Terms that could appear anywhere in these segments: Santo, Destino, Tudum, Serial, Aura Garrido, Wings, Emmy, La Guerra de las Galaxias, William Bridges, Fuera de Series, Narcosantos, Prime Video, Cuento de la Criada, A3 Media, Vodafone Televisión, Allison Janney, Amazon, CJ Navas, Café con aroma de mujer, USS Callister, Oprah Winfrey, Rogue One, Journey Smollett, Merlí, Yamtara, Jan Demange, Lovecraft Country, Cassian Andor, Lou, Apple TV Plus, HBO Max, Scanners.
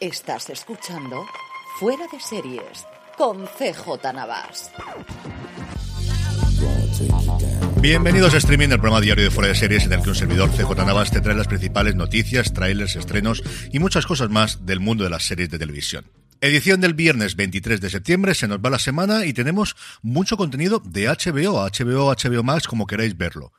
Estás escuchando Fuera de Series con CJ Navas. Bienvenidos a Streaming, el programa diario de Fuera de Series en el que un servidor, CJ Navas, te trae las principales noticias, trailers, estrenos y muchas cosas más del mundo de las series de televisión. Edición del viernes 23 de septiembre, se nos va la semana y tenemos mucho contenido de HBO, HBO Max, como queráis verlo.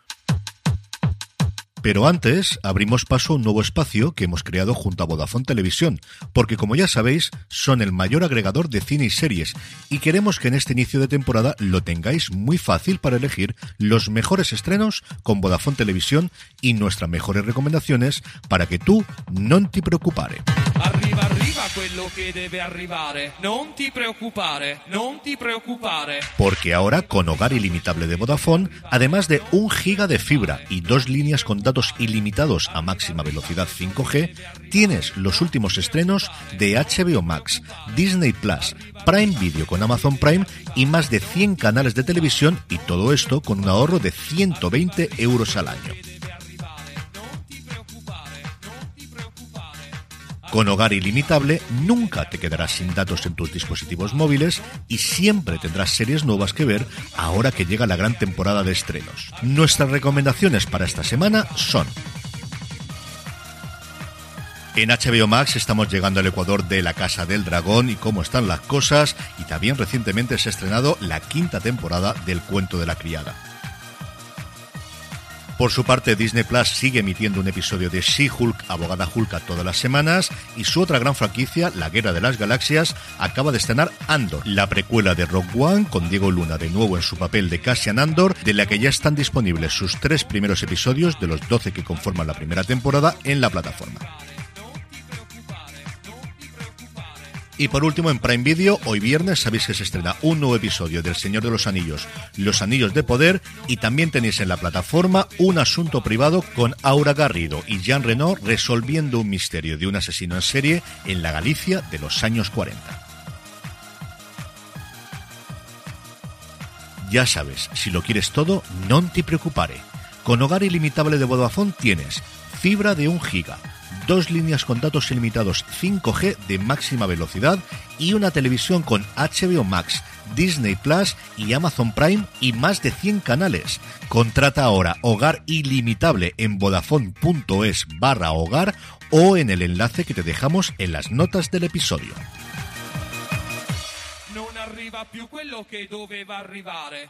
Pero antes, abrimos paso a un nuevo espacio que hemos creado junto a Vodafone Televisión, porque como ya sabéis, son el mayor agregador de cine y series, y queremos que en este inicio de temporada lo tengáis muy fácil para elegir los mejores estrenos con Vodafone Televisión y nuestras mejores recomendaciones para que tú non ti preoccupare. Arriba, arriba, quello que debe arrivare. Non ti preoccupare, non ti preoccupare. Porque ahora, con Hogar Ilimitable de Vodafone, además de 1 giga de fibra y 2 líneas con datos ilimitados a máxima velocidad 5G, tienes los últimos estrenos de HBO Max, Disney+, Prime Video con Amazon Prime y más de 100 canales de televisión, y todo esto con un ahorro de 120 euros al año. Con Hogar Ilimitable nunca te quedarás sin datos en tus dispositivos móviles y siempre tendrás series nuevas que ver ahora que llega la gran temporada de estrenos. Nuestras recomendaciones para esta semana son: en HBO Max estamos llegando al Ecuador de La Casa del Dragón y cómo están las cosas, y también recientemente se ha estrenado la 5ª temporada del Cuento de la Criada. Por su parte, Disney Plus sigue emitiendo un episodio de She-Hulk, abogada Hulka, todas las semanas, y su otra gran franquicia, La Guerra de las Galaxias, acaba de estrenar Andor, la precuela de Rogue One, con Diego Luna de nuevo en su papel de Cassian Andor, de la que ya están disponibles sus 3 primeros episodios de los 12 que conforman la 1ª temporada en la plataforma. Y por último, en Prime Video, hoy viernes sabéis que se estrena un nuevo episodio del Señor de los Anillos, Los anillos de poder, y también tenéis en la plataforma Un asunto privado con Aura Garrido y Jean Reno resolviendo un misterio de un asesino en serie en la Galicia de los años 40. Ya sabes, si lo quieres todo, non ti preoccupare. Con Hogar Ilimitable de Vodafone tienes fibra de 1 giga, 2 líneas con datos ilimitados 5G de máxima velocidad y una televisión con HBO Max, Disney Plus y Amazon Prime y más de 100 canales. Contrata ahora Hogar Ilimitable en vodafone.es/hogar o en el enlace que te dejamos en las notas del episodio. Non arriva più quello che doveva arrivare.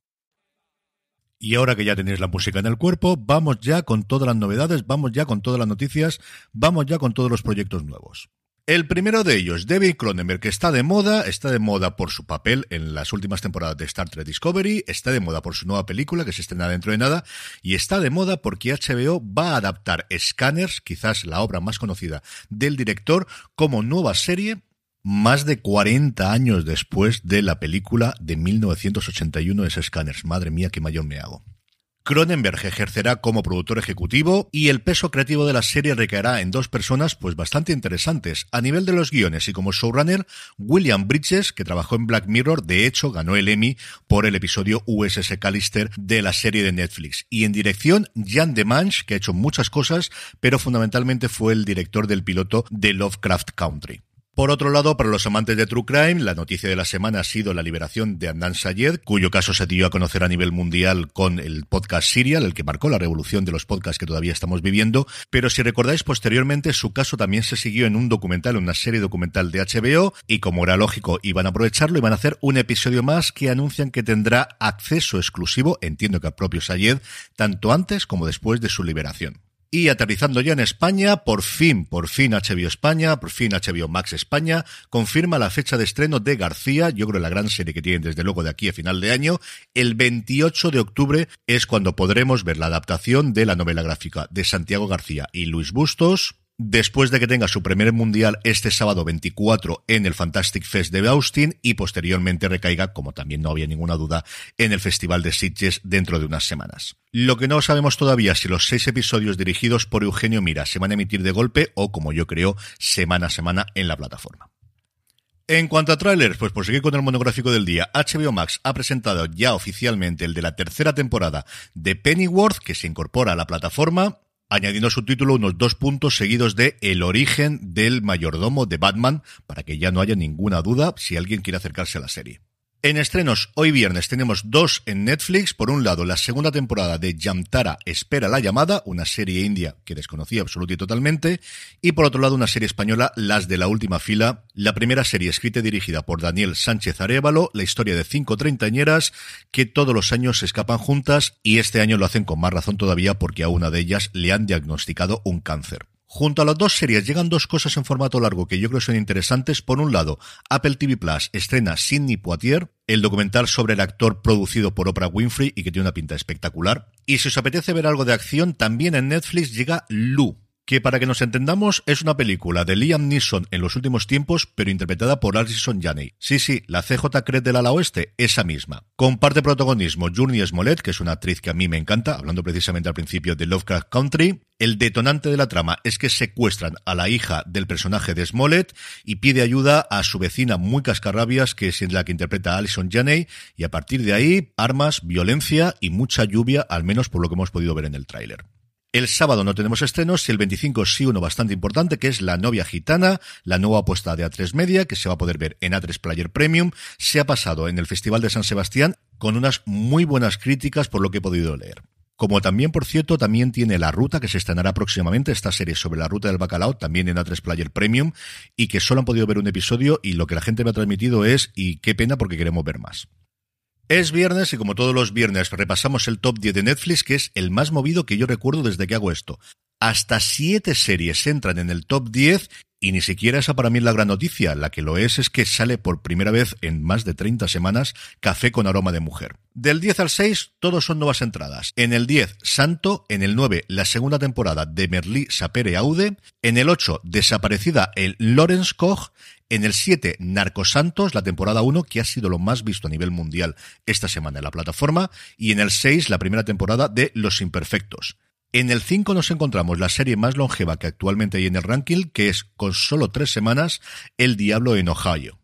Y ahora que ya tenéis la música en el cuerpo, vamos ya con todas las novedades, vamos ya con todas las noticias, vamos ya con todos los proyectos nuevos. El primero de ellos, David Cronenberg, que está de moda por su papel en las últimas temporadas de Star Trek Discovery, está de moda por su nueva película que se estrena dentro de nada, y está de moda porque HBO va a adaptar Scanners, quizás la obra más conocida del director, como nueva serie, más de 40 años después de la película de 1981, es Scanners. Madre mía, qué mayor me hago. Cronenberg ejercerá como productor ejecutivo y el peso creativo de la serie recaerá en dos personas pues bastante interesantes. A nivel de los guiones y como showrunner, William Bridges, que trabajó en Black Mirror, de hecho ganó el Emmy por el episodio USS Callister de la serie de Netflix. Y en dirección, Jan Demange, que ha hecho muchas cosas, pero fundamentalmente fue el director del piloto de Lovecraft Country. Por otro lado, para los amantes de True Crime, la noticia de la semana ha sido la liberación de Adnan Syed, cuyo caso se dio a conocer a nivel mundial con el podcast Serial, el que marcó la revolución de los podcasts que todavía estamos viviendo. Pero si recordáis, posteriormente su caso también se siguió en un documental, una serie documental de HBO, y como era lógico, iban a aprovecharlo y van a hacer un episodio más que anuncian que tendrá acceso exclusivo, entiendo que al propio Syed, tanto antes como después de su liberación. Y aterrizando ya en España, por fin HBO España, por fin HBO Max España, confirma la fecha de estreno de García, yo creo la gran serie que tienen desde luego de aquí a final de año. El 28 de octubre es cuando podremos ver la adaptación de la novela gráfica de Santiago García y Luis Bustos, después de que tenga su primer mundial este sábado 24 en el Fantastic Fest de Austin y posteriormente recaiga, como también no había ninguna duda, en el Festival de Sitges dentro de unas semanas. Lo que no sabemos todavía es si los 6 episodios dirigidos por Eugenio Mira se van a emitir de golpe o, como yo creo, semana a semana en la plataforma. En cuanto a trailers, pues por seguir con el monográfico del día, HBO Max ha presentado ya oficialmente el de la tercera temporada de Pennyworth, que se incorpora a la plataforma, añadiendo a su título unos 2 puntos seguidos de El origen del mayordomo de Batman, para que ya no haya ninguna duda si alguien quiere acercarse a la serie. En estrenos, hoy viernes tenemos 2 en Netflix. Por un lado, la segunda temporada de Yamtara espera la llamada, una serie india que desconocía absoluta y totalmente. Y por otro lado, una serie española, Las de la última fila, la primera serie escrita y dirigida por Daniel Sánchez Arevalo, la historia de 5 treintañeras que todos los años se escapan juntas y este año lo hacen con más razón todavía porque a una de ellas le han diagnosticado un cáncer. Junto a las 2 series llegan 2 cosas en formato largo que yo creo son interesantes. Por un lado, Apple TV Plus estrena Sidney Poitier, el documental sobre el actor producido por Oprah Winfrey y que tiene una pinta espectacular. Y si os apetece ver algo de acción, también en Netflix llega Lou, que para que nos entendamos es una película de Liam Neeson en los últimos tiempos, pero interpretada por Allison Janney. Sí, la CJ Crest del ala oeste, esa misma. Comparte protagonismo Journey Smollett, que es una actriz que a mí me encanta, hablando precisamente al principio de Lovecraft Country. El detonante de la trama es que secuestran a la hija del personaje de Smollett y pide ayuda a su vecina muy cascarrabias, que es la que interpreta a Allison Janney, y a partir de ahí, armas, violencia y mucha lluvia, al menos por lo que hemos podido ver en el tráiler. El sábado no tenemos estrenos y el 25 sí uno bastante importante, que es La novia gitana, la nueva apuesta de A3 Media, que se va a poder ver en A3 Player Premium. Se ha pasado en el Festival de San Sebastián con unas muy buenas críticas por lo que he podido leer. Como también, por cierto, también tiene La ruta, que se estrenará próximamente, esta serie sobre la ruta del bacalao, también en A3 Player Premium, y que solo han podido ver un episodio y lo que la gente me ha transmitido es, y qué pena porque queremos ver más. Es viernes y como todos los viernes repasamos el top 10 de Netflix, que es el más movido que yo recuerdo desde que hago esto. Hasta 7 series entran en el top 10 y ni siquiera esa para mí es la gran noticia. La que lo es que sale por primera vez en más de 30 semanas Café con aroma de mujer. Del 10 al 6, todos son nuevas entradas. En el 10, Santo. En el 9, la segunda temporada de Merlí Sapere Aude. En el 8, Desaparecida, el Lawrence Koch. En el 7, Narcosantos, la temporada 1, que ha sido lo más visto a nivel mundial esta semana en la plataforma. Y en el 6, la primera temporada de Los Imperfectos. En el 5 nos encontramos la serie más longeva que actualmente hay en el ranking, que es, con solo 3 semanas, El diablo en Ohio.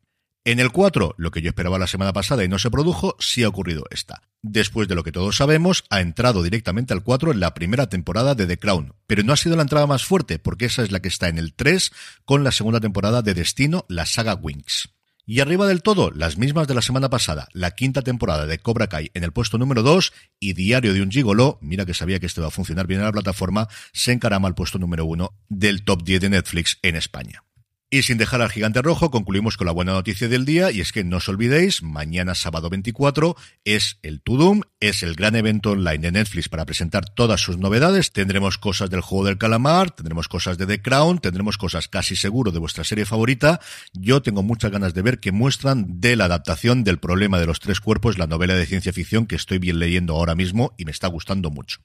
En el 4, lo que yo esperaba la semana pasada y no se produjo, sí ha ocurrido esta. Después de lo que todos sabemos, ha entrado directamente al 4 en la primera temporada de The Crown, pero no ha sido la entrada más fuerte, porque esa es la que está en el 3 con la segunda temporada de Destino, la saga Wings. Y arriba del todo, las mismas de la semana pasada, la quinta temporada de Cobra Kai en el puesto número 2 y Diario de un Gigoló, mira que sabía que esto iba a funcionar bien en la plataforma, se encarama al puesto número 1 del top 10 de Netflix en España. Y sin dejar al gigante rojo, concluimos con la buena noticia del día, y es que no os olvidéis, mañana sábado 24 es el Tudum, es el gran evento online de Netflix para presentar todas sus novedades. Tendremos cosas del Juego del Calamar, tendremos cosas de The Crown, tendremos cosas casi seguro de vuestra serie favorita. Yo tengo muchas ganas de ver qué muestran de la adaptación del Problema de los 3 cuerpos, la novela de ciencia ficción que estoy bien leyendo ahora mismo y me está gustando mucho.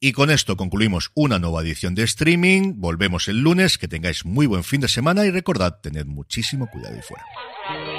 Y con esto concluimos una nueva edición de streaming. Volvemos el lunes, que tengáis muy buen fin de semana y recordad, tened muchísimo cuidado ahí fuera.